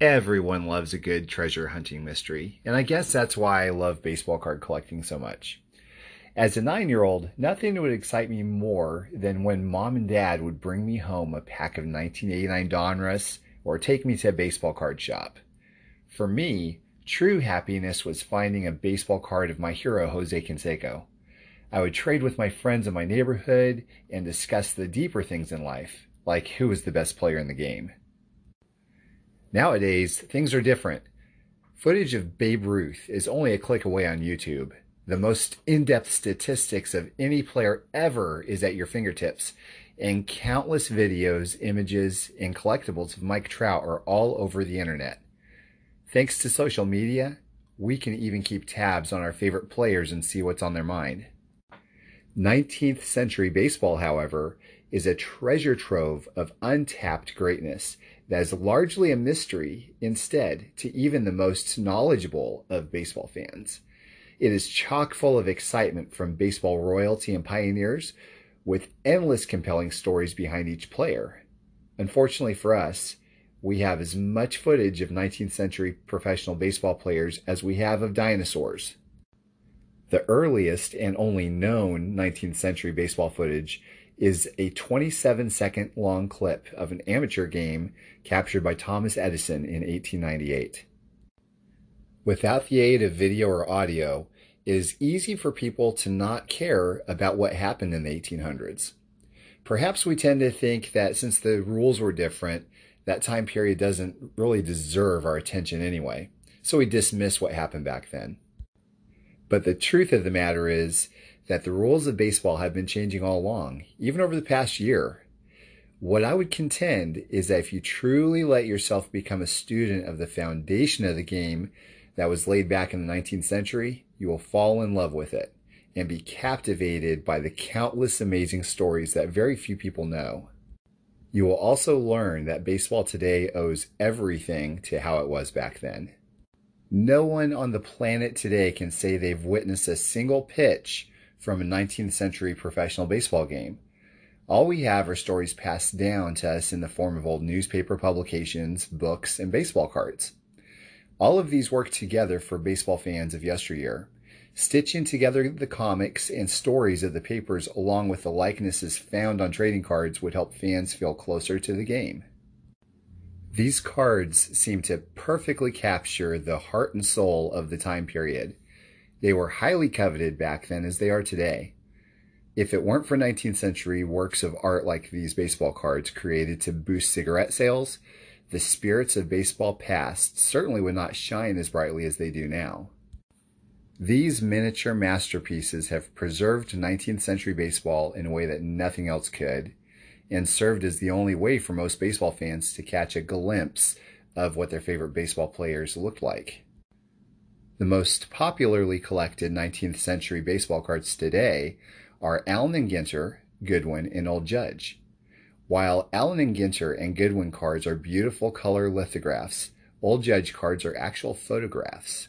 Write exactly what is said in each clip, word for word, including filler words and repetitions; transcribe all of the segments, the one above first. Everyone loves a good treasure hunting mystery, and I guess that's why I love baseball card collecting so much. As a nine-year-old, nothing would excite me more than when Mom and Dad would bring me home a pack of nineteen eighty-nine Donruss or take me to a baseball card shop. For me, true happiness was finding a baseball card of my hero, Jose Canseco. I would trade with my friends in my neighborhood and discuss the deeper things in life, like who was the best player in the game. Nowadays, things are different. Footage of Babe Ruth is only a click away on YouTube. The most in-depth statistics of any player ever is at your fingertips, and countless videos, images, and collectibles of Mike Trout are all over the internet. Thanks to social media, we can even keep tabs on our favorite players and see what's on their mind. nineteenth century baseball, however, is a treasure trove of untapped greatness that is largely a mystery instead to even the most knowledgeable of baseball fans. It is chock full of excitement from baseball royalty and pioneers, with endless compelling stories behind each player. Unfortunately for us, we have as much footage of nineteenth century professional baseball players as we have of dinosaurs. The earliest and only known nineteenth century baseball footage is a twenty-seven second long clip of an amateur game captured by Thomas Edison in eighteen ninety-eight. Without the aid of video or audio, it is easy for people to not care about what happened in the eighteen hundreds. Perhaps we tend to think that since the rules were different, that time period doesn't really deserve our attention anyway, so we dismiss what happened back then. But the truth of the matter is that the rules of baseball have been changing all along, even over the past year. What I would contend is that if you truly let yourself become a student of the foundation of the game that was laid back in the nineteenth century, you will fall in love with it and be captivated by the countless amazing stories that very few people know. You will also learn that baseball today owes everything to how it was back then. No one on the planet today can say they've witnessed a single pitch from a nineteenth century professional baseball game. All we have are stories passed down to us in the form of old newspaper publications, books, and baseball cards. All of these work together for baseball fans of yesteryear, stitching together the comics and stories of the papers along with the likenesses found on trading cards would help fans feel closer to the game. These cards seem to perfectly capture the heart and soul of the time period. They were highly coveted back then as they are today. If it weren't for nineteenth century works of art like these baseball cards created to boost cigarette sales, the spirits of baseball past certainly would not shine as brightly as they do now. These miniature masterpieces have preserved nineteenth century baseball in a way that nothing else could, and served as the only way for most baseball fans to catch a glimpse of what their favorite baseball players looked like. The most popularly collected nineteenth century baseball cards today are Allen and Ginter, Goodwin, and Old Judge. While Allen and Ginter and Goodwin cards are beautiful color lithographs, Old Judge cards are actual photographs.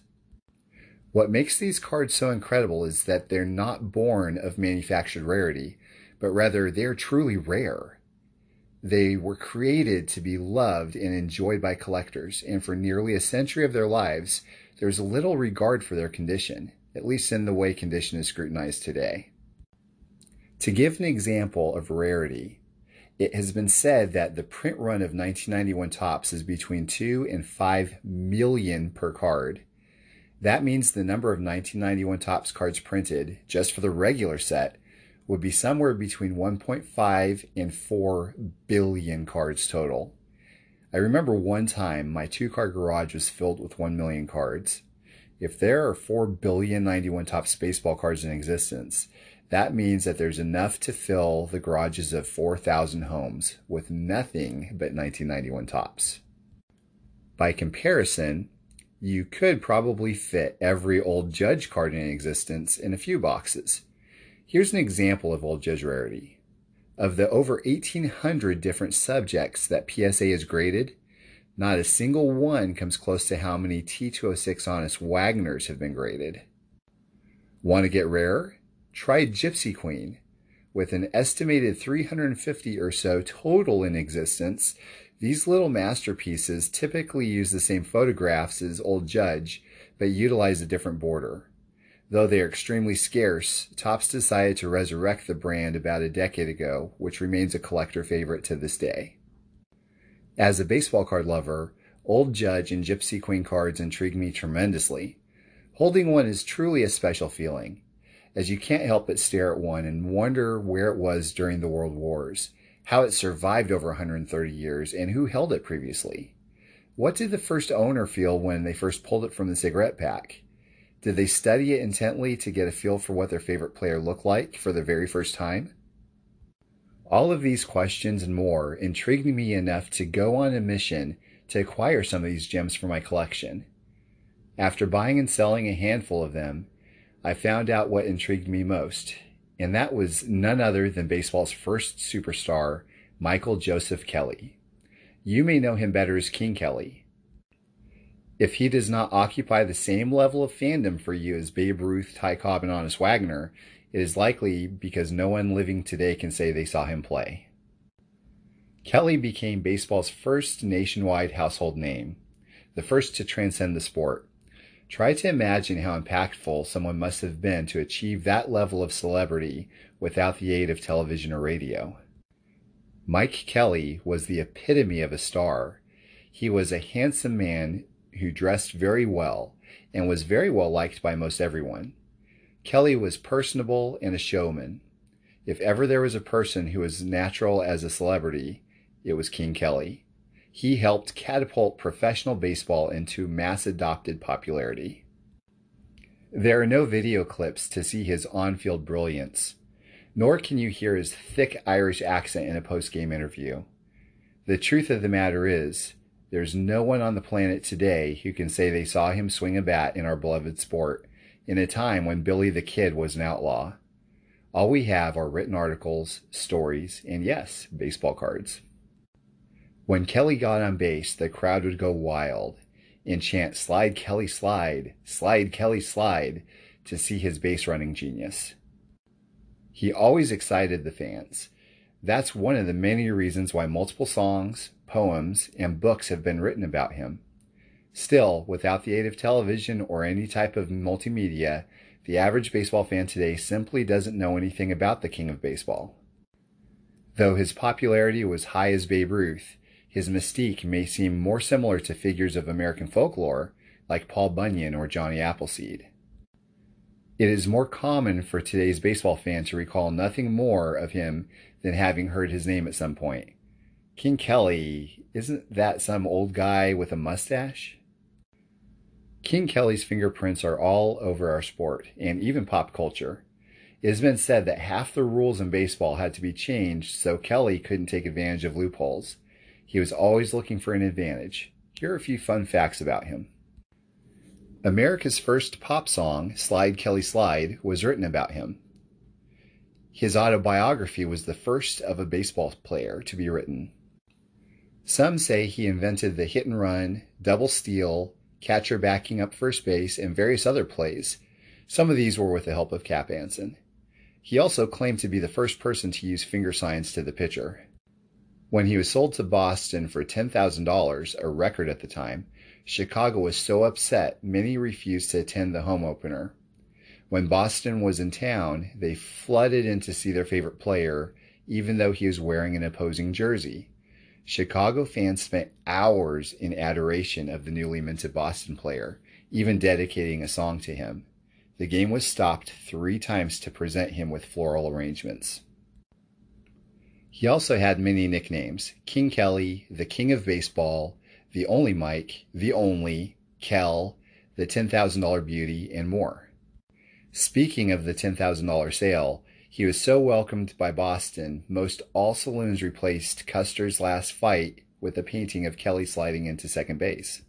What makes these cards so incredible is that they're not born of manufactured rarity, but rather they're truly rare. They were created to be loved and enjoyed by collectors, and for nearly a century of their lives, there's little regard for their condition, at least in the way condition is scrutinized today. To give an example of rarity, it has been said that the print run of nineteen ninety-one Topps is between two and five million per card. That means the number of nineteen ninety-one Topps cards printed, just for the regular set, would be somewhere between one point five and four billion cards total. I remember one time my two-card garage was filled with one million cards. If there are four billion ninety-one Topps baseball cards in existence, that means that there's enough to fill the garages of four thousand homes with nothing but nineteen ninety-one Topps. By comparison, you could probably fit every Old Judge card in existence in a few boxes. Here's an example of Old Judge rarity. Of the over eighteen hundred different subjects that P S A has graded, not a single one comes close to how many T two oh six Honus Wagners have been graded. Want to get rarer? Try Gypsy Queen. With an estimated three hundred fifty or so total in existence, These little masterpieces typically use the same photographs as Old Judge, but utilize a different border. Though they are extremely scarce, Topps decided to resurrect the brand about a decade ago, which remains a collector favorite to this day. As a baseball card lover, Old Judge and Gypsy Queen cards intrigue me tremendously. Holding one is truly a special feeling, as you can't help but stare at one and wonder where it was during the World Wars, how it survived over one hundred thirty years, and who held it previously. What did the first owner feel when they first pulled it from the cigarette pack? Did they study it intently to get a feel for what their favorite player looked like for the very first time? All of these questions and more intrigued me enough to go on a mission to acquire some of these gems for my collection. After buying and selling a handful of them, I found out what intrigued me most, and that was none other than baseball's first superstar, Michael Joseph Kelly. You may know him better as King Kelly. If he does not occupy the same level of fandom for you as Babe Ruth, Ty Cobb, and Honus Wagner, it is likely because no one living today can say they saw him play. Kelly became baseball's first nationwide household name, the first to transcend the sport. Try to imagine how impactful someone must have been to achieve that level of celebrity without the aid of television or radio. Mike Kelly was the epitome of a star. He was a handsome man who dressed very well and was very well liked by most everyone. Kelly was personable and a showman. If ever there was a person who was natural as a celebrity, it was King Kelly. He helped catapult professional baseball into mass-adopted popularity. There are no video clips to see his on-field brilliance, nor can you hear his thick Irish accent in a post-game interview. The truth of the matter is, there's no one on the planet today who can say they saw him swing a bat in our beloved sport in a time when Billy the Kid was an outlaw. All we have are written articles, stories, and yes, baseball cards. When Kelly got on base, the crowd would go wild and chant "Slide, Kelly, slide, slide, Kelly, slide" to see his base running genius. He always excited the fans. That's one of the many reasons why multiple songs, poems, and books have been written about him. Still, without the aid of television or any type of multimedia, the average baseball fan today simply doesn't know anything about the King of Baseball. Though his popularity was high as Babe Ruth, his mystique may seem more similar to figures of American folklore like Paul Bunyan or Johnny Appleseed. It is more common for today's baseball fan to recall nothing more of him than having heard his name at some point. King Kelly, isn't that some old guy with a mustache? King Kelly's fingerprints are all over our sport, and even pop culture. It has been said that half the rules in baseball had to be changed so Kelly couldn't take advantage of loopholes. He was always looking for an advantage. Here are a few fun facts about him. America's first pop song, "Slide, Kelly, Slide," was written about him. His autobiography was the first of a baseball player to be written. Some say he invented the hit and run, double steal, catcher backing up first base, and various other plays. Some of these were with the help of Cap Anson. He also claimed to be the first person to use finger signs to the pitcher. When he was sold to Boston for ten thousand dollars, a record at the time, Chicago was so upset many refused to attend the home opener. When Boston was in town, they flooded in to see their favorite player, even though he was wearing an opposing jersey. Chicago fans spent hours in adoration of the newly minted Boston player, even dedicating a song to him. The game was stopped three times to present him with floral arrangements. He also had many nicknames: King Kelly, the King of Baseball, the Only Mike, the Only, Kel, the ten thousand dollar Beauty, and more. Speaking of the ten thousand dollar sale, he was so welcomed by Boston, most all saloons replaced Custer's Last Fight with a painting of Kelly sliding into second base.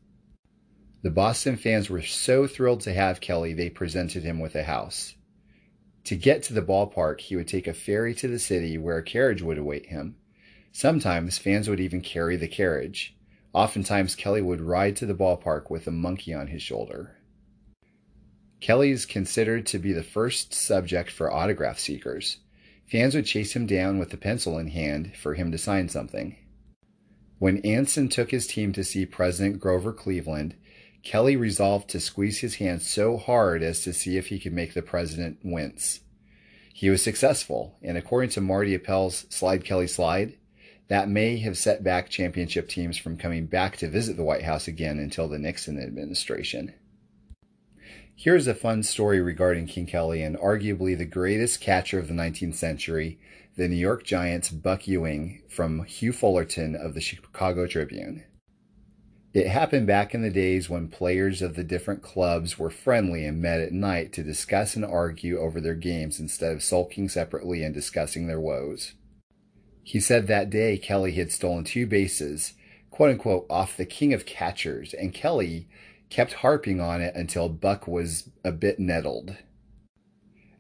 The Boston fans were so thrilled to have Kelly, they presented him with a house. To get to the ballpark, he would take a ferry to the city where a carriage would await him. Sometimes fans would even carry the carriage. Oftentimes, Kelly would ride to the ballpark with a monkey on his shoulder. Kelly is considered to be the first subject for autograph seekers. Fans would chase him down with a pencil in hand for him to sign something. When Anson took his team to see President Grover Cleveland, Kelly resolved to squeeze his hand so hard as to see if he could make the president wince. He was successful, and according to Marty Appel's Slide, Kelly, Slide, that may have set back championship teams from coming back to visit the White House again until the Nixon administration. Here's a fun story regarding King Kelly and arguably the greatest catcher of the nineteenth century, the New York Giants' Buck Ewing, from Hugh Fullerton of the Chicago Tribune. It happened back in the days when players of the different clubs were friendly and met at night to discuss and argue over their games instead of sulking separately and discussing their woes. He said that day Kelly had stolen two bases, quote-unquote, off the king of catchers, and Kelly kept harping on it until Buck was a bit nettled.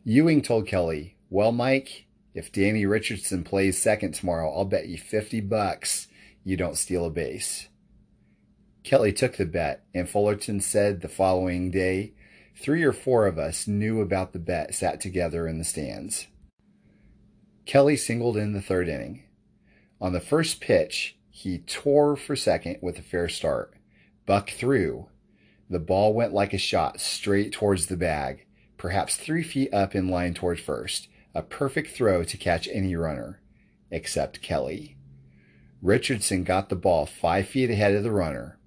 Ewing told Kelly, "Well, Mike, if Danny Richardson plays second tomorrow, I'll bet you fifty bucks you don't steal a base." Kelly took the bet, and Fullerton said the following day, three or four of us knew about the bet sat together in the stands. Kelly singled in the third inning. On the first pitch, he tore for second with a fair start. Buck threw. The ball went like a shot straight towards the bag, perhaps three feet up in line toward first, a perfect throw to catch any runner, except Kelly. Richardson got the ball five feet ahead of the runner.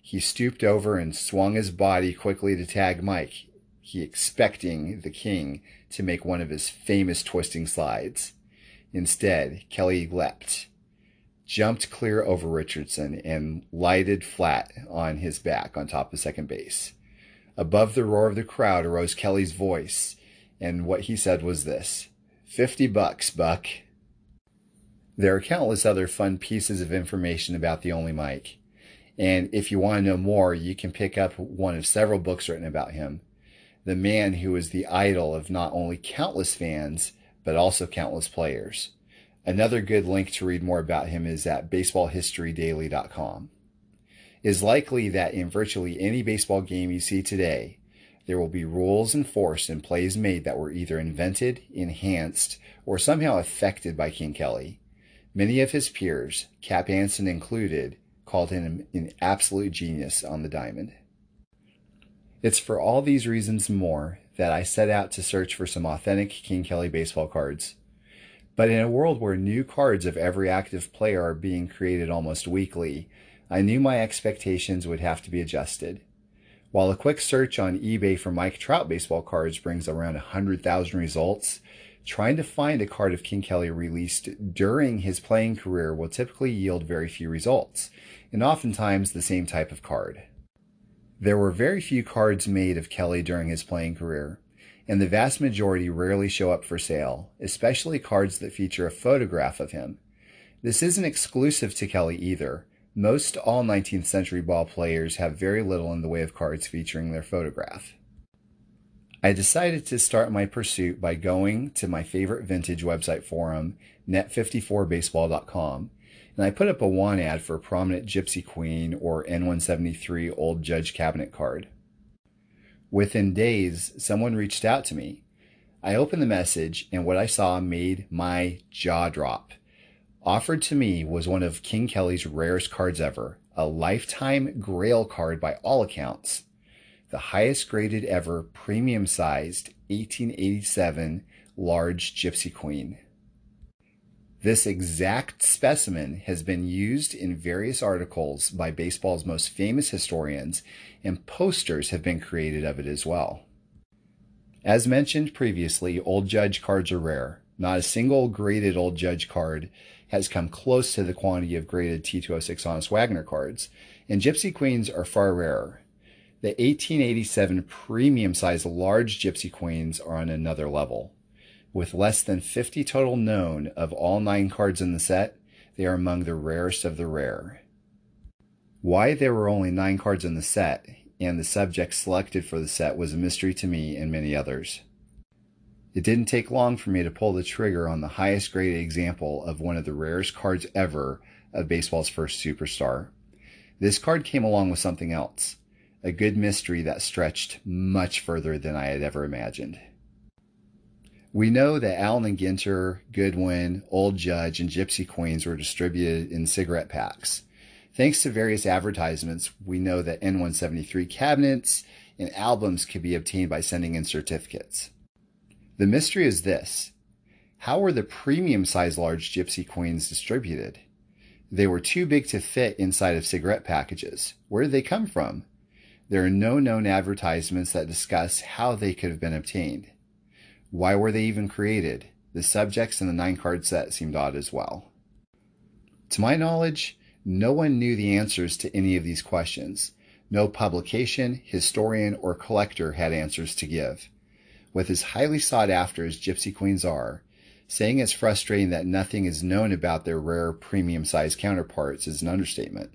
He stooped over and swung his body quickly to tag Mike, he expecting the king to make one of his famous twisting slides. Instead, Kelly leapt, jumped clear over Richardson, and lighted flat on his back on top of second base. Above the roar of the crowd arose Kelly's voice, and what he said was this, fifty bucks, Buck." There are countless other fun pieces of information about the Only Mike. And if you want to know more, you can pick up one of several books written about him, the man who is the idol of not only countless fans, but also countless players. Another good link to read more about him is at baseball history daily dot com. It is likely that in virtually any baseball game you see today, there will be rules enforced and plays made that were either invented, enhanced, or somehow affected by King Kelly. Many of his peers, Cap Anson included, called him an absolute genius on the diamond. It's for all these reasons and more that I set out to search for some authentic King Kelly baseball cards. But in a world where new cards of every active player are being created almost weekly, I knew my expectations would have to be adjusted. While a quick search on eBay for Mike Trout baseball cards brings around one hundred thousand results, trying to find a card of King Kelly released during his playing career will typically yield very few results, and oftentimes the same type of card. There were very few cards made of Kelly during his playing career, and the vast majority rarely show up for sale, especially cards that feature a photograph of him. This isn't exclusive to Kelly either. Most all nineteenth century ball players have very little in the way of cards featuring their photograph. I decided to start my pursuit by going to my favorite vintage website forum, net fifty-four baseball dot com, and I put up a want ad for a prominent Gypsy Queen or N one seventy-three Old Judge cabinet card. Within days, someone reached out to me. I opened the message, and what I saw made my jaw drop. Offered to me was one of King Kelly's rarest cards ever, a lifetime grail card by all accounts. The highest graded ever premium-sized eighteen eighty-seven large Gypsy Queen. This exact specimen has been used in various articles by baseball's most famous historians, and posters have been created of it as well. As mentioned previously, Old Judge cards are rare. Not a single graded Old Judge card has come close to the quantity of graded T two oh six Honus Wagner cards, and Gypsy Queens are far rarer. The eighteen eighty-seven premium-sized large Gypsy Queens are on another level. With less than fifty total known of all nine cards in the set, they are among the rarest of the rare. Why there were only nine cards in the set, and the subject selected for the set, was a mystery to me and many others. It didn't take long for me to pull the trigger on the highest graded example of one of the rarest cards ever of baseball's first superstar. This card came along with something else. A good mystery that stretched much further than I had ever imagined. We know that Allen and Ginter, Goodwin, Old Judge, and Gypsy Queens were distributed in cigarette packs. Thanks to various advertisements, we know that N one seventy-three cabinets and albums could be obtained by sending in certificates. The mystery is this. How were the premium size large Gypsy Queens distributed? They were too big to fit inside of cigarette packages. Where did they come from? There are no known advertisements that discuss how they could have been obtained. Why were they even created? The subjects in the nine-card set seemed odd as well. To my knowledge, no one knew the answers to any of these questions. No publication, historian, or collector had answers to give. With as highly sought after as Gypsy Queens are, saying it's frustrating that nothing is known about their rare premium-sized counterparts is an understatement.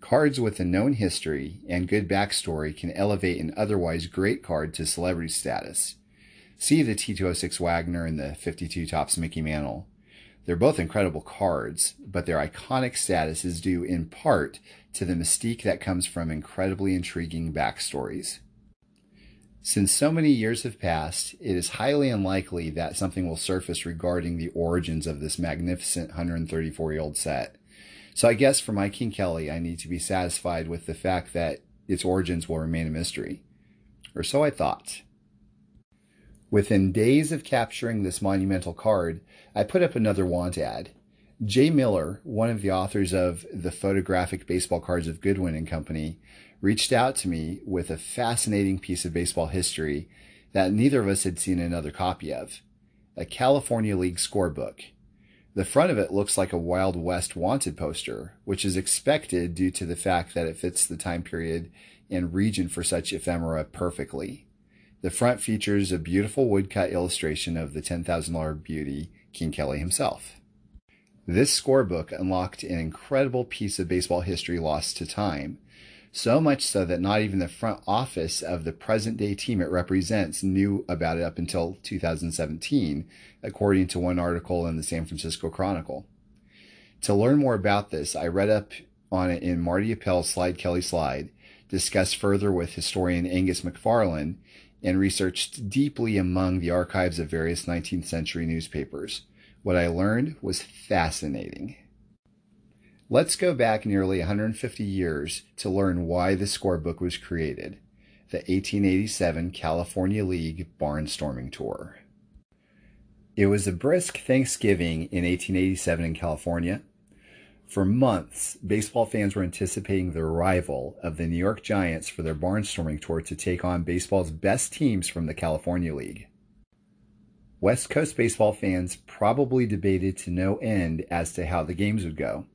Cards with a known history and good backstory can elevate an otherwise great card to celebrity status. See the T two oh six Wagner and the fifty-two Topps Mickey Mantle. They're both incredible cards, but their iconic status is due in part to the mystique that comes from incredibly intriguing backstories. Since so many years have passed, it is highly unlikely that something will surface regarding the origins of this magnificent one hundred thirty-four-year-old set. So I guess for Mike and Kelly, I need to be satisfied with the fact that its origins will remain a mystery. Or so I thought. Within days of capturing this monumental card, I put up another want ad. Jay Miller, one of the authors of The Photographic Baseball Cards of Goodwin and Company, reached out to me with a fascinating piece of baseball history that neither of us had seen another copy of, a California League scorebook. The front of it looks like a Wild West wanted poster, which is expected due to the fact that it fits the time period and region for such ephemera perfectly. The front features a beautiful woodcut illustration of the ten thousand dollar beauty, King Kelly himself. This scorebook unlocked an incredible piece of baseball history lost to time, so much so that not even the front office of the present-day team it represents knew about it up until two thousand seventeen, according to one article in the San Francisco Chronicle. To learn more about this, I read up on it in Marty Appel's Slide, Kelly, Slide, discussed further with historian Angus McFarlane, and researched deeply among the archives of various nineteenth century newspapers. What I learned was fascinating. Let's go back nearly one hundred fifty years to learn why this scorebook was created, the eighteen eighty-seven California League Barnstorming Tour. It was a brisk Thanksgiving in eighteen eighty-seven in California. For months, baseball fans were anticipating the arrival of the New York Giants for their barnstorming tour to take on baseball's best teams from the California League. West Coast baseball fans probably debated to no end as to how the games would go.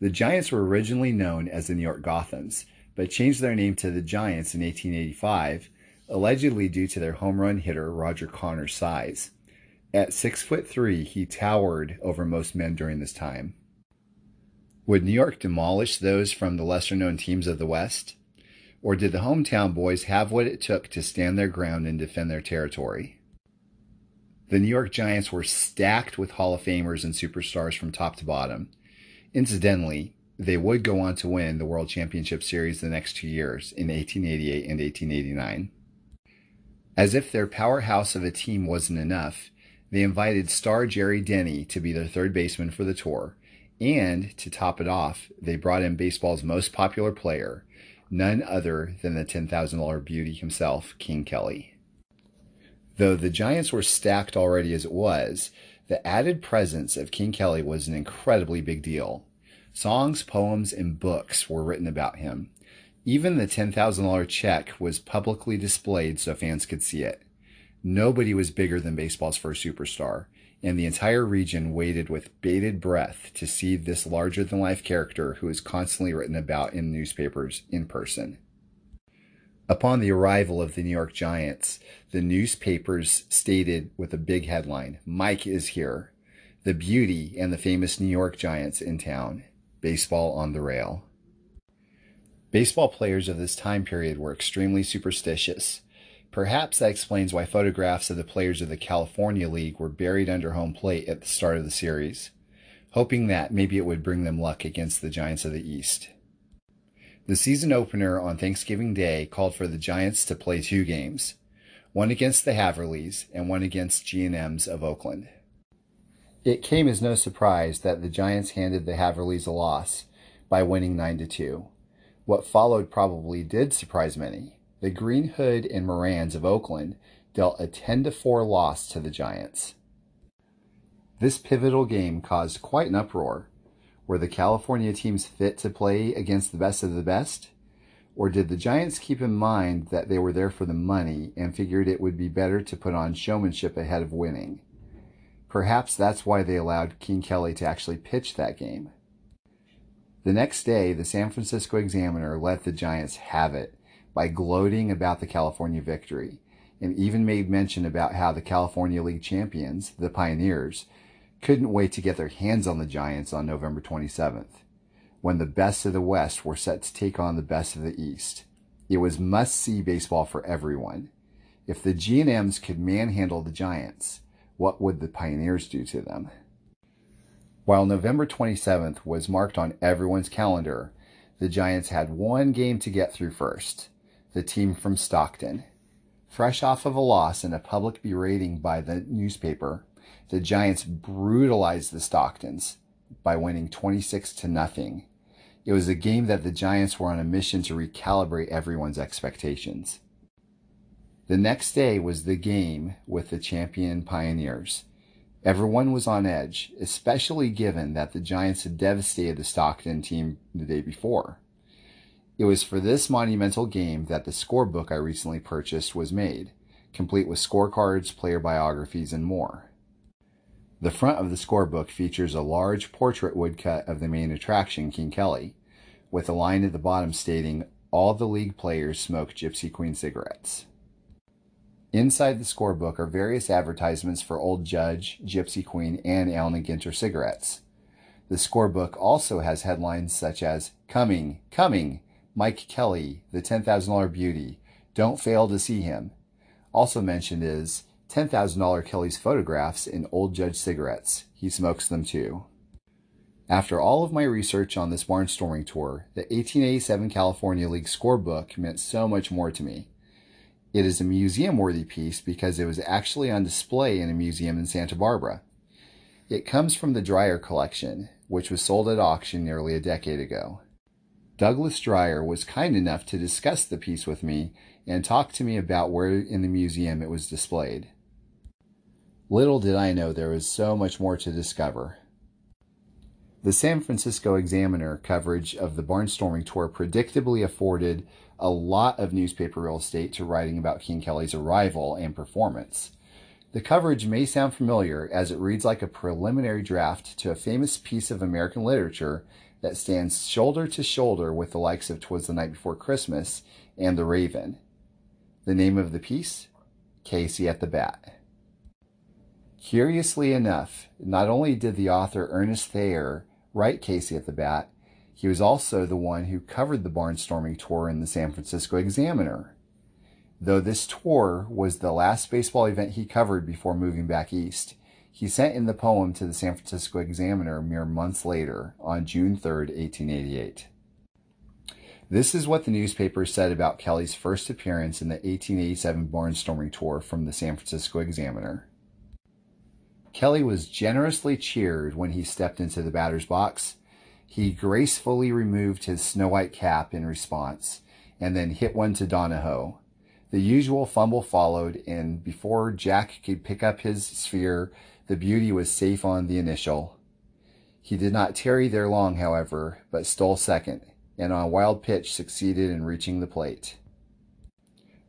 The Giants were originally known as the New York Gothams, but changed their name to the Giants in eighteen eighty-five, allegedly due to their home run hitter Roger Connor's size. At six foot three, he towered over most men during this time. Would New York demolish those from the lesser-known teams of the West? Or did the hometown boys have what it took to stand their ground and defend their territory? The New York Giants were stacked with Hall of Famers and superstars from top to bottom. Incidentally, they would go on to win the World Championship Series the next two years, in eighteen eighty-eight and eighteen eighty-nine. As if their powerhouse of a team wasn't enough, they invited star Jerry Denny to be their third baseman for the tour. And, to top it off, they brought in baseball's most popular player, none other than the ten thousand dollar beauty himself, King Kelly. Though the Giants were stacked already as it was, the added presence of King Kelly was an incredibly big deal. Songs, poems, and books were written about him. Even the ten thousand dollar check was publicly displayed so fans could see it. Nobody was bigger than baseball's first superstar, and the entire region waited with bated breath to see this larger-than-life character who is constantly written about in newspapers in person. Upon the arrival of the New York Giants, the newspapers stated with a big headline, "Mike is here, the beauty and the famous New York Giants in town, baseball on the rail." Baseball players of this time period were extremely superstitious. Perhaps that explains why photographs of the players of the California League were buried under home plate at the start of the series, hoping that maybe it would bring them luck against the Giants of the East. The season opener on Thanksgiving Day called for the Giants to play two games, one against the Haverleys and one against G and M's of Oakland. It came as no surprise that the Giants handed the Haverleys a loss, by winning nine to two. What followed probably did surprise many. The Green Hood and Morans of Oakland dealt a ten to four loss to the Giants. This pivotal game caused quite an uproar. Were the California teams fit to play against the best of the best? Or did the Giants keep in mind that they were there for the money and figured it would be better to put on showmanship ahead of winning? Perhaps that's why they allowed King Kelly to actually pitch that game. The next day, the San Francisco Examiner let the Giants have it by gloating about the California victory, and even made mention about how the California League champions, the Pioneers, couldn't wait to get their hands on the Giants on November twenty-seventh, when the best of the West were set to take on the best of the East. It was must-see baseball for everyone. If the G and M's could manhandle the Giants, what would the Pioneers do to them? While November twenty-seventh was marked on everyone's calendar, the Giants had one game to get through first, the team from Stockton. Fresh off of a loss and a public berating by the newspaper, the Giants brutalized the Stocktons by winning twenty-six to nothing. It was a game that the Giants were on a mission to recalibrate everyone's expectations. The next day was the game with the champion Pioneers. Everyone was on edge, especially given that the Giants had devastated the Stockton team the day before. It was for this monumental game that the scorebook I recently purchased was made, complete with scorecards, player biographies, and more. The front of the scorebook features a large portrait woodcut of the main attraction, King Kelly, with a line at the bottom stating, "All the league players smoke Gypsy Queen cigarettes." Inside the scorebook are various advertisements for Old Judge, Gypsy Queen, and Allen and Ginter cigarettes. The scorebook also has headlines such as, "Coming, Coming! Mike Kelly, the ten thousand dollar beauty. Don't fail to see him." Also mentioned is ten thousand dollar Kelly's photographs in Old Judge cigarettes. He smokes them too. After all of my research on this barnstorming tour, the eighteen eighty-seven California League scorebook meant so much more to me. It is a museum-worthy piece because it was actually on display in a museum in Santa Barbara. It comes from the Dreyer collection, which was sold at auction nearly a decade ago. Douglas Dreyer was kind enough to discuss the piece with me and talk to me about where in the museum it was displayed. Little did I know there was so much more to discover. The San Francisco Examiner coverage of the barnstorming tour predictably afforded a lot of newspaper real estate to writing about King Kelly's arrival and performance. The coverage may sound familiar as it reads like a preliminary draft to a famous piece of American literature that stands shoulder to shoulder with the likes of "'Twas the Night Before Christmas' and The Raven. The name of the piece? Casey at the Bat. Curiously enough, not only did the author Ernest Thayer write Casey at the Bat, he was also the one who covered the barnstorming tour in the San Francisco Examiner. Though this tour was the last baseball event he covered before moving back east, he sent in the poem to the San Francisco Examiner mere months later, on June third, eighteen eighty-eight. This is what the newspaper said about Kelly's first appearance in the eighteen eighty-seven barnstorming tour from the San Francisco Examiner. Kelly was generously cheered when he stepped into the batter's box. He gracefully removed his snow-white cap in response, and then hit one to Donahoe. The usual fumble followed, and before Jack could pick up his sphere, the beauty was safe on the initial. He did not tarry there long, however, but stole second, and on a wild pitch succeeded in reaching the plate.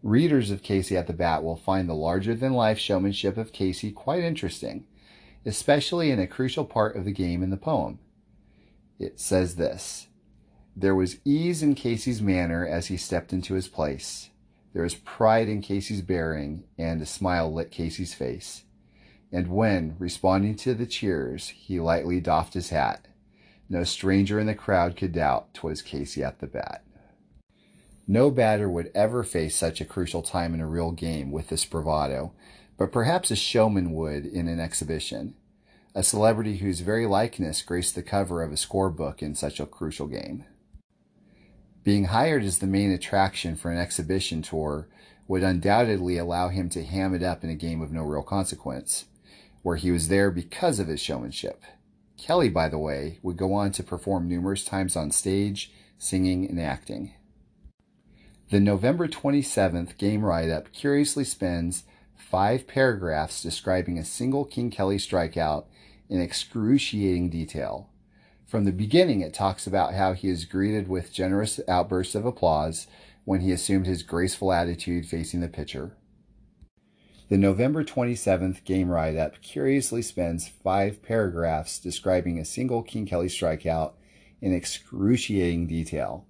Readers of Casey at the Bat will find the larger-than-life showmanship of Casey quite interesting, especially in a crucial part of the game in the poem. It says this: "There was ease in Casey's manner as he stepped into his place. There was pride in Casey's bearing, and a smile lit Casey's face. And when, responding to the cheers, he lightly doffed his hat, no stranger in the crowd could doubt 'twas Casey at the bat." No batter would ever face such a crucial time in a real game with this bravado, but perhaps a showman would in an exhibition. A celebrity whose very likeness graced the cover of a scorebook in such a crucial game. Being hired as the main attraction for an exhibition tour would undoubtedly allow him to ham it up in a game of no real consequence, where he was there because of his showmanship. Kelly, by the way, would go on to perform numerous times on stage, singing and acting. The November twenty-seventh game write-up curiously spends five paragraphs describing a single King Kelly strikeout in excruciating detail. From the beginning, it talks about how he is greeted with generous outbursts of applause when he assumed his graceful attitude facing the pitcher. The November twenty-seventh game write-up curiously spends five paragraphs describing a single King Kelly strikeout in excruciating detail.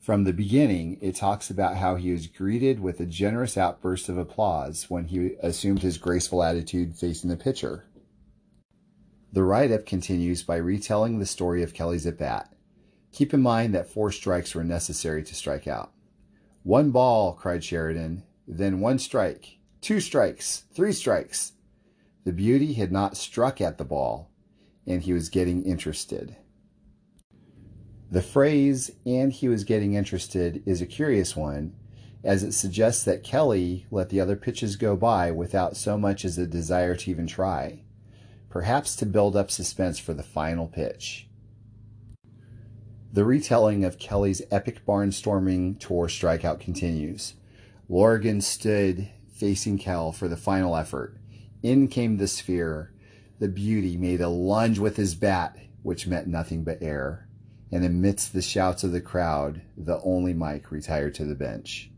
From the beginning, it talks about how he was greeted with a generous outburst of applause when he assumed his graceful attitude facing the pitcher. The write-up continues by retelling the story of Kelly's at-bat. Keep in mind that four strikes were necessary to strike out. "One ball," cried Sheridan, "then one strike. Two strikes, three strikes." The beauty had not struck at the ball, and he was getting interested. The phrase, "and he was getting interested," is a curious one, as it suggests that Kelly let the other pitches go by without so much as a desire to even try, perhaps to build up suspense for the final pitch. The retelling of Kelly's epic barnstorming tour strikeout continues. Lorgan stood facing Kel for the final effort. In came the sphere. The beauty made a lunge with his bat, which meant nothing but air. And amidst the shouts of the crowd, the only Mike retired to the bench.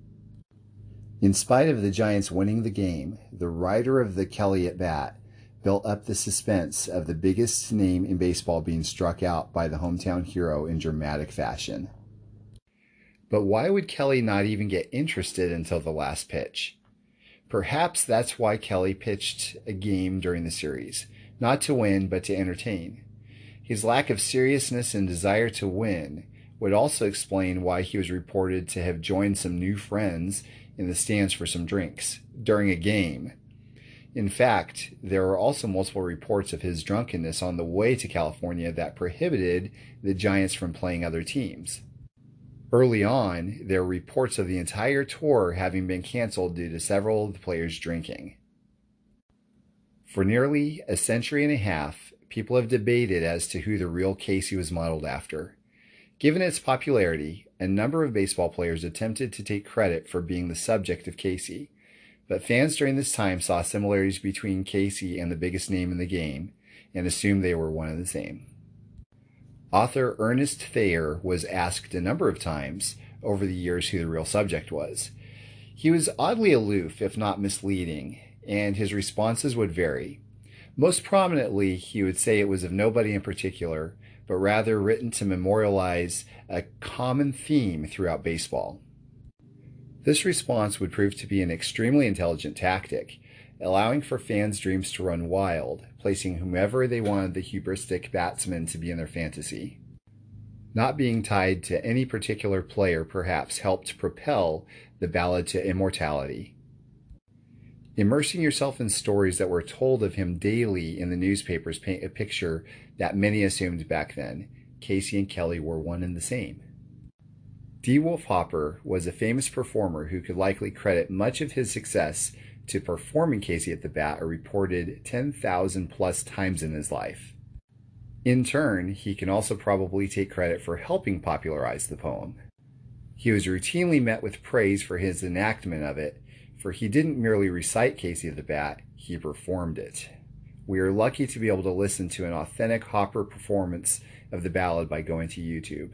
In spite of the Giants winning the game, the writer of the Kelly at bat built up the suspense of the biggest name in baseball being struck out by the hometown hero in dramatic fashion. But why would Kelly not even get interested until the last pitch? Perhaps that's why Kelly pitched a game during the series, not to win, but to entertain. His lack of seriousness and desire to win would also explain why he was reported to have joined some new friends in the stands for some drinks during a game. In fact, there were also multiple reports of his drunkenness on the way to California that prohibited the Giants from playing other teams. Early on, there were reports of the entire tour having been canceled due to several of the players drinking. For nearly a century and a half, people have debated as to who the real Casey was modeled after. Given its popularity, a number of baseball players attempted to take credit for being the subject of Casey, but fans during this time saw similarities between Casey and the biggest name in the game and assumed they were one and the same. Author Ernest Thayer was asked a number of times over the years who the real subject was. He was oddly aloof, if not misleading, and his responses would vary. Most prominently, he would say it was of nobody in particular, but rather written to memorialize a common theme throughout baseball. This response would prove to be an extremely intelligent tactic, allowing for fans' dreams to run wild, placing whomever they wanted the hubristic batsman to be in their fantasy. Not being tied to any particular player perhaps helped propel the ballad to immortality. Immersing yourself in stories that were told of him daily in the newspapers paint a picture that many assumed back then. Casey and Kelly were one and the same. D. Wolf Hopper was a famous performer who could likely credit much of his success to performing Casey at the Bat, a reported ten thousand plus times in his life. In turn, he can also probably take credit for helping popularize the poem. He was routinely met with praise for his enactment of it, for he didn't merely recite Casey at the Bat, he performed it. We are lucky to be able to listen to an authentic Hopper performance of the ballad by going to YouTube.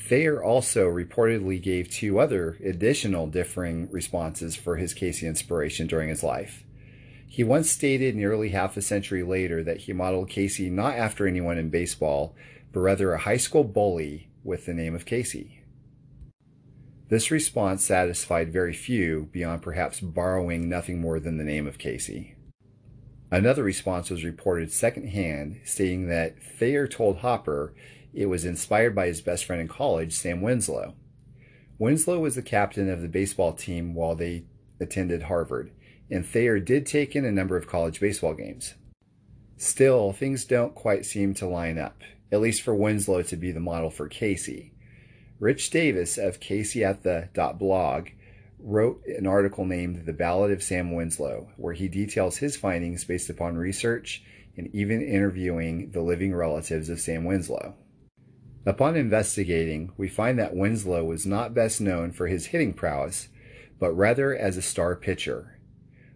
Thayer also reportedly gave two other additional differing responses for his Casey inspiration during his life. He once stated nearly half a century later that he modeled Casey not after anyone in baseball, but rather a high school bully with the name of Casey. This response satisfied very few, beyond perhaps borrowing nothing more than the name of Casey. Another response was reported secondhand, stating that Thayer told Hopper it was inspired by his best friend in college, Sam Winslow. Winslow was the captain of the baseball team while they attended Harvard, and Thayer did take in a number of college baseball games. Still, things don't quite seem to line up, at least for Winslow to be the model for Casey. Rich Davis of Casey at the .blog wrote an article named The Ballad of Sam Winslow, where he details his findings based upon research and even interviewing the living relatives of Sam Winslow. Upon investigating, we find that Winslow was not best known for his hitting prowess, but rather as a star pitcher.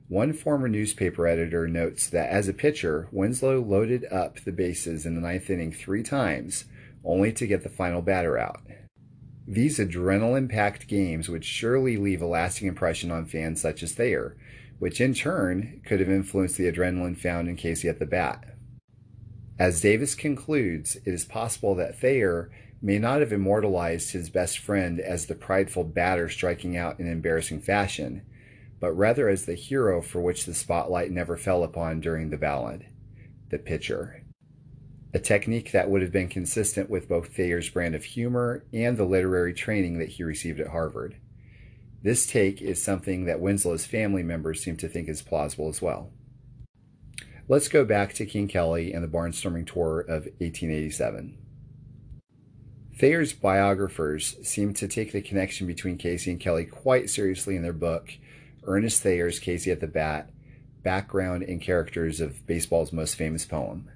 One former newspaper editor notes that as a pitcher, Winslow loaded up the bases in the ninth inning three times, only to get the final batter out. These adrenaline-packed games would surely leave a lasting impression on fans such as Thayer, which in turn could have influenced the adrenaline found in Casey at the Bat. As Davis concludes, it is possible that Thayer may not have immortalized his best friend as the prideful batter striking out in embarrassing fashion, but rather as the hero for which the spotlight never fell upon during the ballad, the pitcher. A technique that would have been consistent with both Thayer's brand of humor and the literary training that he received at Harvard. This take is something that Winslow's family members seem to think is plausible as well. Let's go back to King Kelly and the barnstorming tour of eighteen eighty-seven. Thayer's biographers seem to take the connection between Casey and Kelly quite seriously in their book, Ernest Thayer's Casey at the Bat, Background and Characters of Baseball's Most Famous Poem.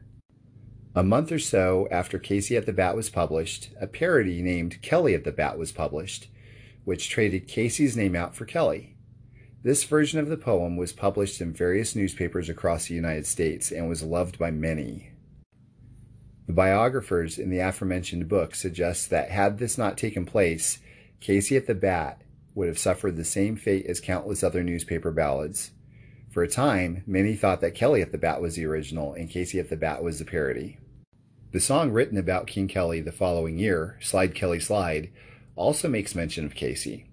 A month or so after Casey at the Bat was published, a parody named Kelly at the Bat was published, which traded Casey's name out for Kelly. This version of the poem was published in various newspapers across the United States and was loved by many. The biographers in the aforementioned book suggest that had this not taken place, Casey at the Bat would have suffered the same fate as countless other newspaper ballads. For a time, many thought that Kelly at the Bat was the original and Casey at the Bat was the parody. The song written about King Kelly the following year, Slide, Kelly, Slide, also makes mention of Casey.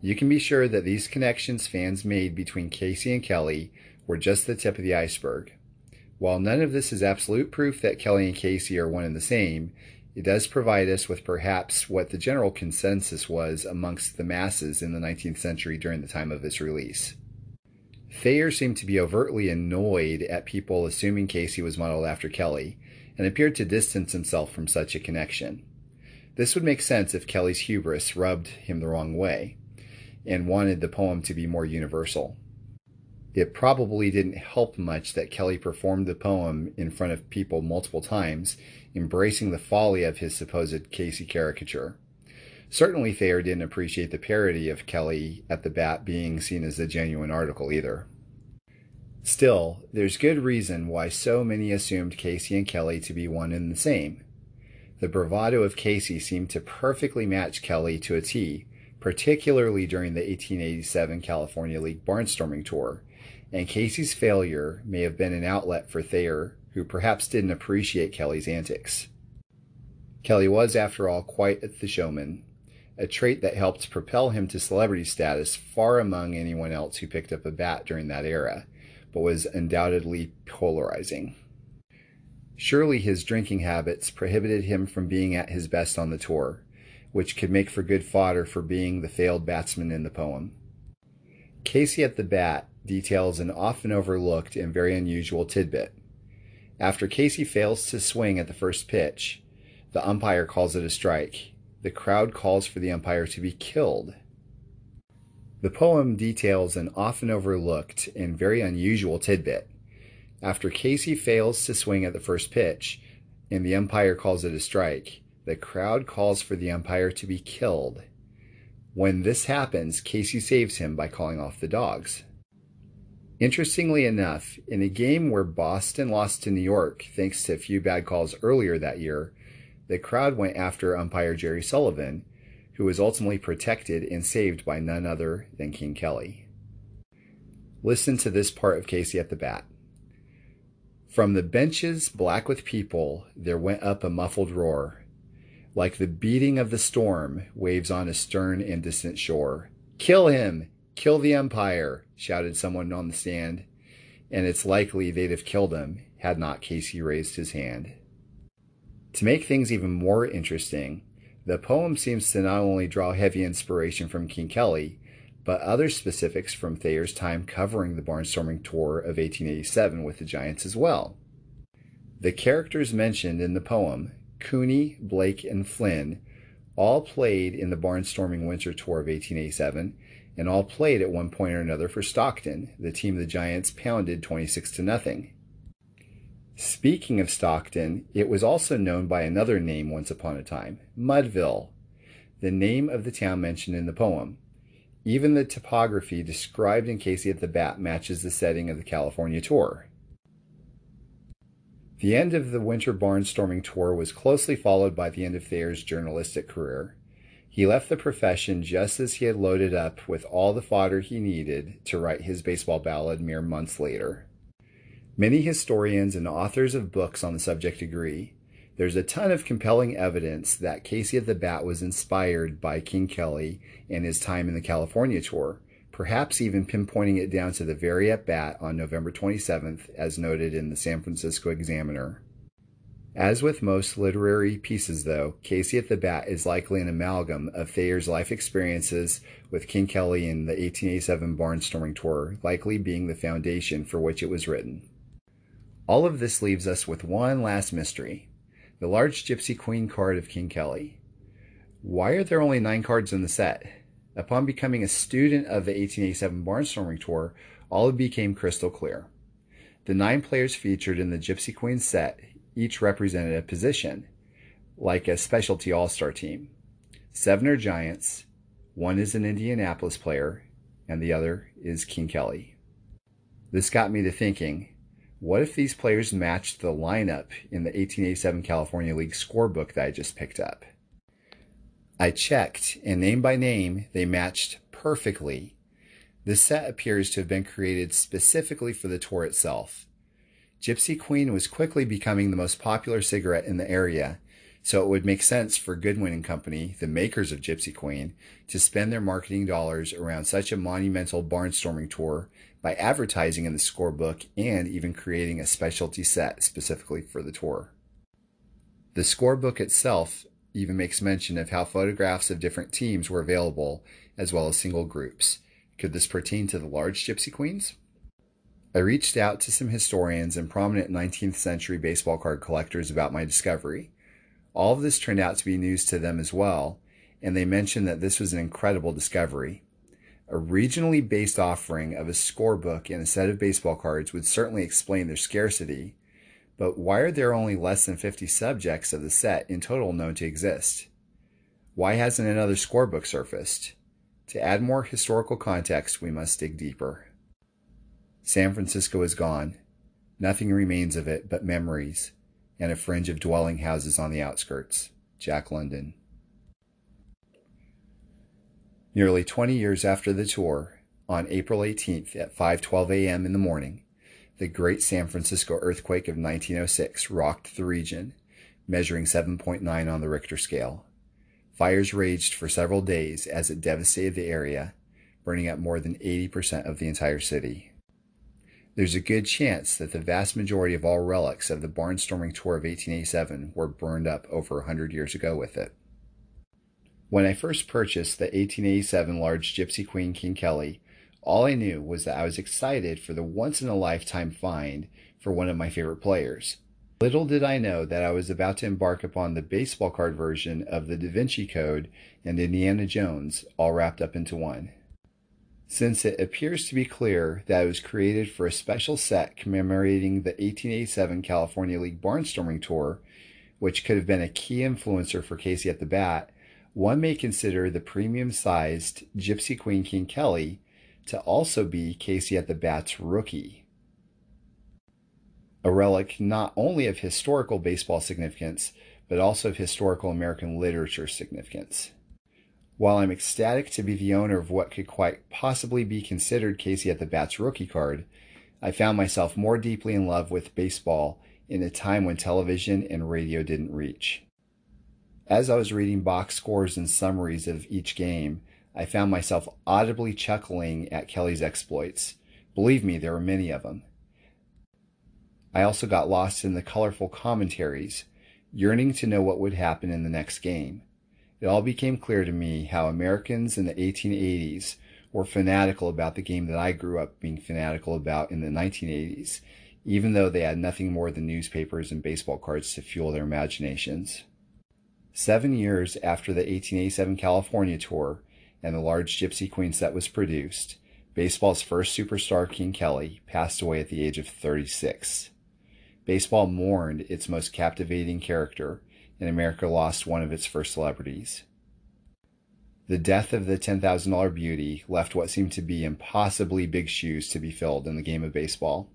You can be sure that these connections fans made between Casey and Kelly were just the tip of the iceberg. While none of this is absolute proof that Kelly and Casey are one and the same, it does provide us with perhaps what the general consensus was amongst the masses in the nineteenth century during the time of its release. Thayer seemed to be overtly annoyed at people assuming Casey was modeled after Kelly, and appeared to distance himself from such a connection. This would make sense if Kelly's hubris rubbed him the wrong way and wanted the poem to be more universal. It probably didn't help much that Kelly performed the poem in front of people multiple times, embracing the folly of his supposed Casey caricature. Certainly Thayer didn't appreciate the parody of Kelly at the Bat being seen as a genuine article either. Still, there's good reason why so many assumed Casey and Kelly to be one and the same. The bravado of Casey seemed to perfectly match Kelly to a T, particularly during the eighteen eighty-seven California League barnstorming tour, and Casey's failure may have been an outlet for Thayer, who perhaps didn't appreciate Kelly's antics. Kelly was, after all, quite the showman, a trait that helped propel him to celebrity status far among anyone else who picked up a bat during that era, but was undoubtedly polarizing. Surely his drinking habits prohibited him from being at his best on the tour, which could make for good fodder for being the failed batsman in the poem. Casey at the Bat details an often overlooked and very unusual tidbit. After Casey fails to swing at the first pitch, the umpire calls it a strike. The crowd calls for the umpire to be killed. The poem details an often overlooked and very unusual tidbit. After Casey fails to swing at the first pitch, and the umpire calls it a strike, the crowd calls for the umpire to be killed. When this happens, Casey saves him by calling off the dogs. Interestingly enough, in a game where Boston lost to New York thanks to a few bad calls earlier that year, the crowd went after umpire Jerry Sullivan, who was ultimately protected and saved by none other than King Kelly. Listen to this part of Casey at the Bat. From the benches black with people, there went up a muffled roar. Like the beating of the storm, waves on a stern and distant shore. Kill him! Kill the umpire! Shouted someone on the stand. And it's likely they'd have killed him had not Casey raised his hand. To make things even more interesting, the poem seems to not only draw heavy inspiration from King Kelly, but other specifics from Thayer's time covering the barnstorming tour of eighteen eighty-seven with the Giants as well. The characters mentioned in the poem, Cooney, Blake, and Flynn, all played in the barnstorming winter tour of eighteen eighty-seven, and all played at one point or another for Stockton, the team the Giants pounded twenty-six to nothing. Speaking of Stockton, it was also known by another name once upon a time, Mudville, the name of the town mentioned in the poem. Even the topography described in Casey at the Bat matches the setting of the California tour. The end of the winter barnstorming tour was closely followed by the end of Thayer's journalistic career. He left the profession just as he had loaded up with all the fodder he needed to write his baseball ballad mere months later. Many historians and authors of books on the subject agree. There's a ton of compelling evidence that Casey at the Bat was inspired by King Kelly and his time in the California tour, perhaps even pinpointing it down to the very at-bat on November twenty-seventh, as noted in the San Francisco Examiner. As with most literary pieces, though, Casey at the Bat is likely an amalgam of Thayer's life experiences with King Kelly and the eighteen eighty-seven barnstorming tour, likely being the foundation for which it was written. All of this leaves us with one last mystery: the large Gypsy Queen card of King Kelly. Why are there only nine cards in the set? Upon becoming a student of the eighteen eighty-seven barnstorming tour, all became crystal clear. The nine players featured in the Gypsy Queen set each represented a position, like a specialty all-star team. Seven are Giants, one is an Indianapolis player, and the other is King Kelly. This got me to thinking, what if these players matched the lineup in the eighteen eighty-seven California League scorebook that I just picked up? I checked, and name by name, they matched perfectly. The set appears to have been created specifically for the tour itself. Gypsy Queen was quickly becoming the most popular cigarette in the area, so it would make sense for Goodwin and Company, the makers of Gypsy Queen, to spend their marketing dollars around such a monumental barnstorming tour by advertising in the scorebook and even creating a specialty set specifically for the tour. The scorebook itself even makes mention of how photographs of different teams were available, as well as single groups. Could this pertain to the large Gypsy Queens? I reached out to some historians and prominent nineteenth century baseball card collectors about my discovery. All of this turned out to be news to them as well, and they mentioned that this was an incredible discovery. A regionally based offering of a scorebook and a set of baseball cards would certainly explain their scarcity, but why are there only less than fifty subjects of the set in total known to exist? Why hasn't another scorebook surfaced? To add more historical context, we must dig deeper. San Francisco is gone. Nothing remains of it but memories and a fringe of dwelling houses on the outskirts. Jack London. Nearly twenty years after the tour, on April eighteenth at five twelve a m in the morning, the great San Francisco earthquake of nineteen oh six rocked the region, measuring seven point nine on the Richter scale. Fires raged for several days as it devastated the area, burning up more than eighty percent of the entire city. There's a good chance that the vast majority of all relics of the barnstorming tour of eighteen eighty-seven were burned up over one hundred years ago with it. When I first purchased the eighteen eighty-seven large Gypsy Queen King Kelly, all I knew was that I was excited for the once-in-a-lifetime find for one of my favorite players. Little did I know that I was about to embark upon the baseball card version of the Da Vinci Code and Indiana Jones, all wrapped up into one. Since it appears to be clear that it was created for a special set commemorating the eighteen eighty-seven California League barnstorming tour, which could have been a key influencer for Casey at the Bat, one may consider the premium-sized Gypsy Queen King Kelly to also be Casey at the Bat's rookie, a relic not only of historical baseball significance, but also of historical American literature significance. While I'm ecstatic to be the owner of what could quite possibly be considered Casey at the Bat's rookie card, I found myself more deeply in love with baseball in a time when television and radio didn't reach. As I was reading box scores and summaries of each game, I found myself audibly chuckling at Kelly's exploits. Believe me, there were many of them. I also got lost in the colorful commentaries, yearning to know what would happen in the next game. It all became clear to me how Americans in the eighteen eighties were fanatical about the game that I grew up being fanatical about in the nineteen eighties, even though they had nothing more than newspapers and baseball cards to fuel their imaginations. Seven years after the eighteen eighty-seven California tour and the large Gypsy Queen set was produced, baseball's first superstar, King Kelly, passed away at the age of thirty-six. Baseball mourned its most captivating character, and America lost one of its first celebrities. The death of the ten thousand dollar beauty left what seemed to be impossibly big shoes to be filled in the game of baseball.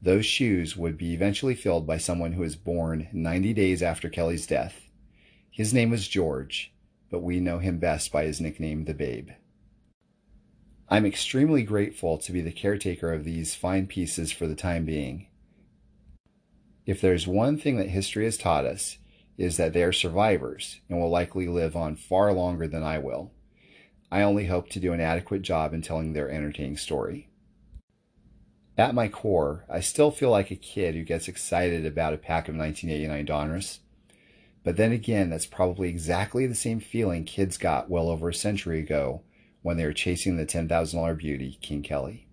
Those shoes would be eventually filled by someone who was born ninety days after Kelly's death. His name was George, but we know him best by his nickname, the Babe. I'm extremely grateful to be the caretaker of these fine pieces for the time being. If there's one thing that history has taught us, is that they are survivors and will likely live on far longer than I will. I only hope to do an adequate job in telling their entertaining story. At my core, I still feel like a kid who gets excited about a pack of nineteen eighty-nine Donruss. But then again, that's probably exactly the same feeling kids got well over a century ago when they were chasing the ten thousand dollar beauty, King Kelly.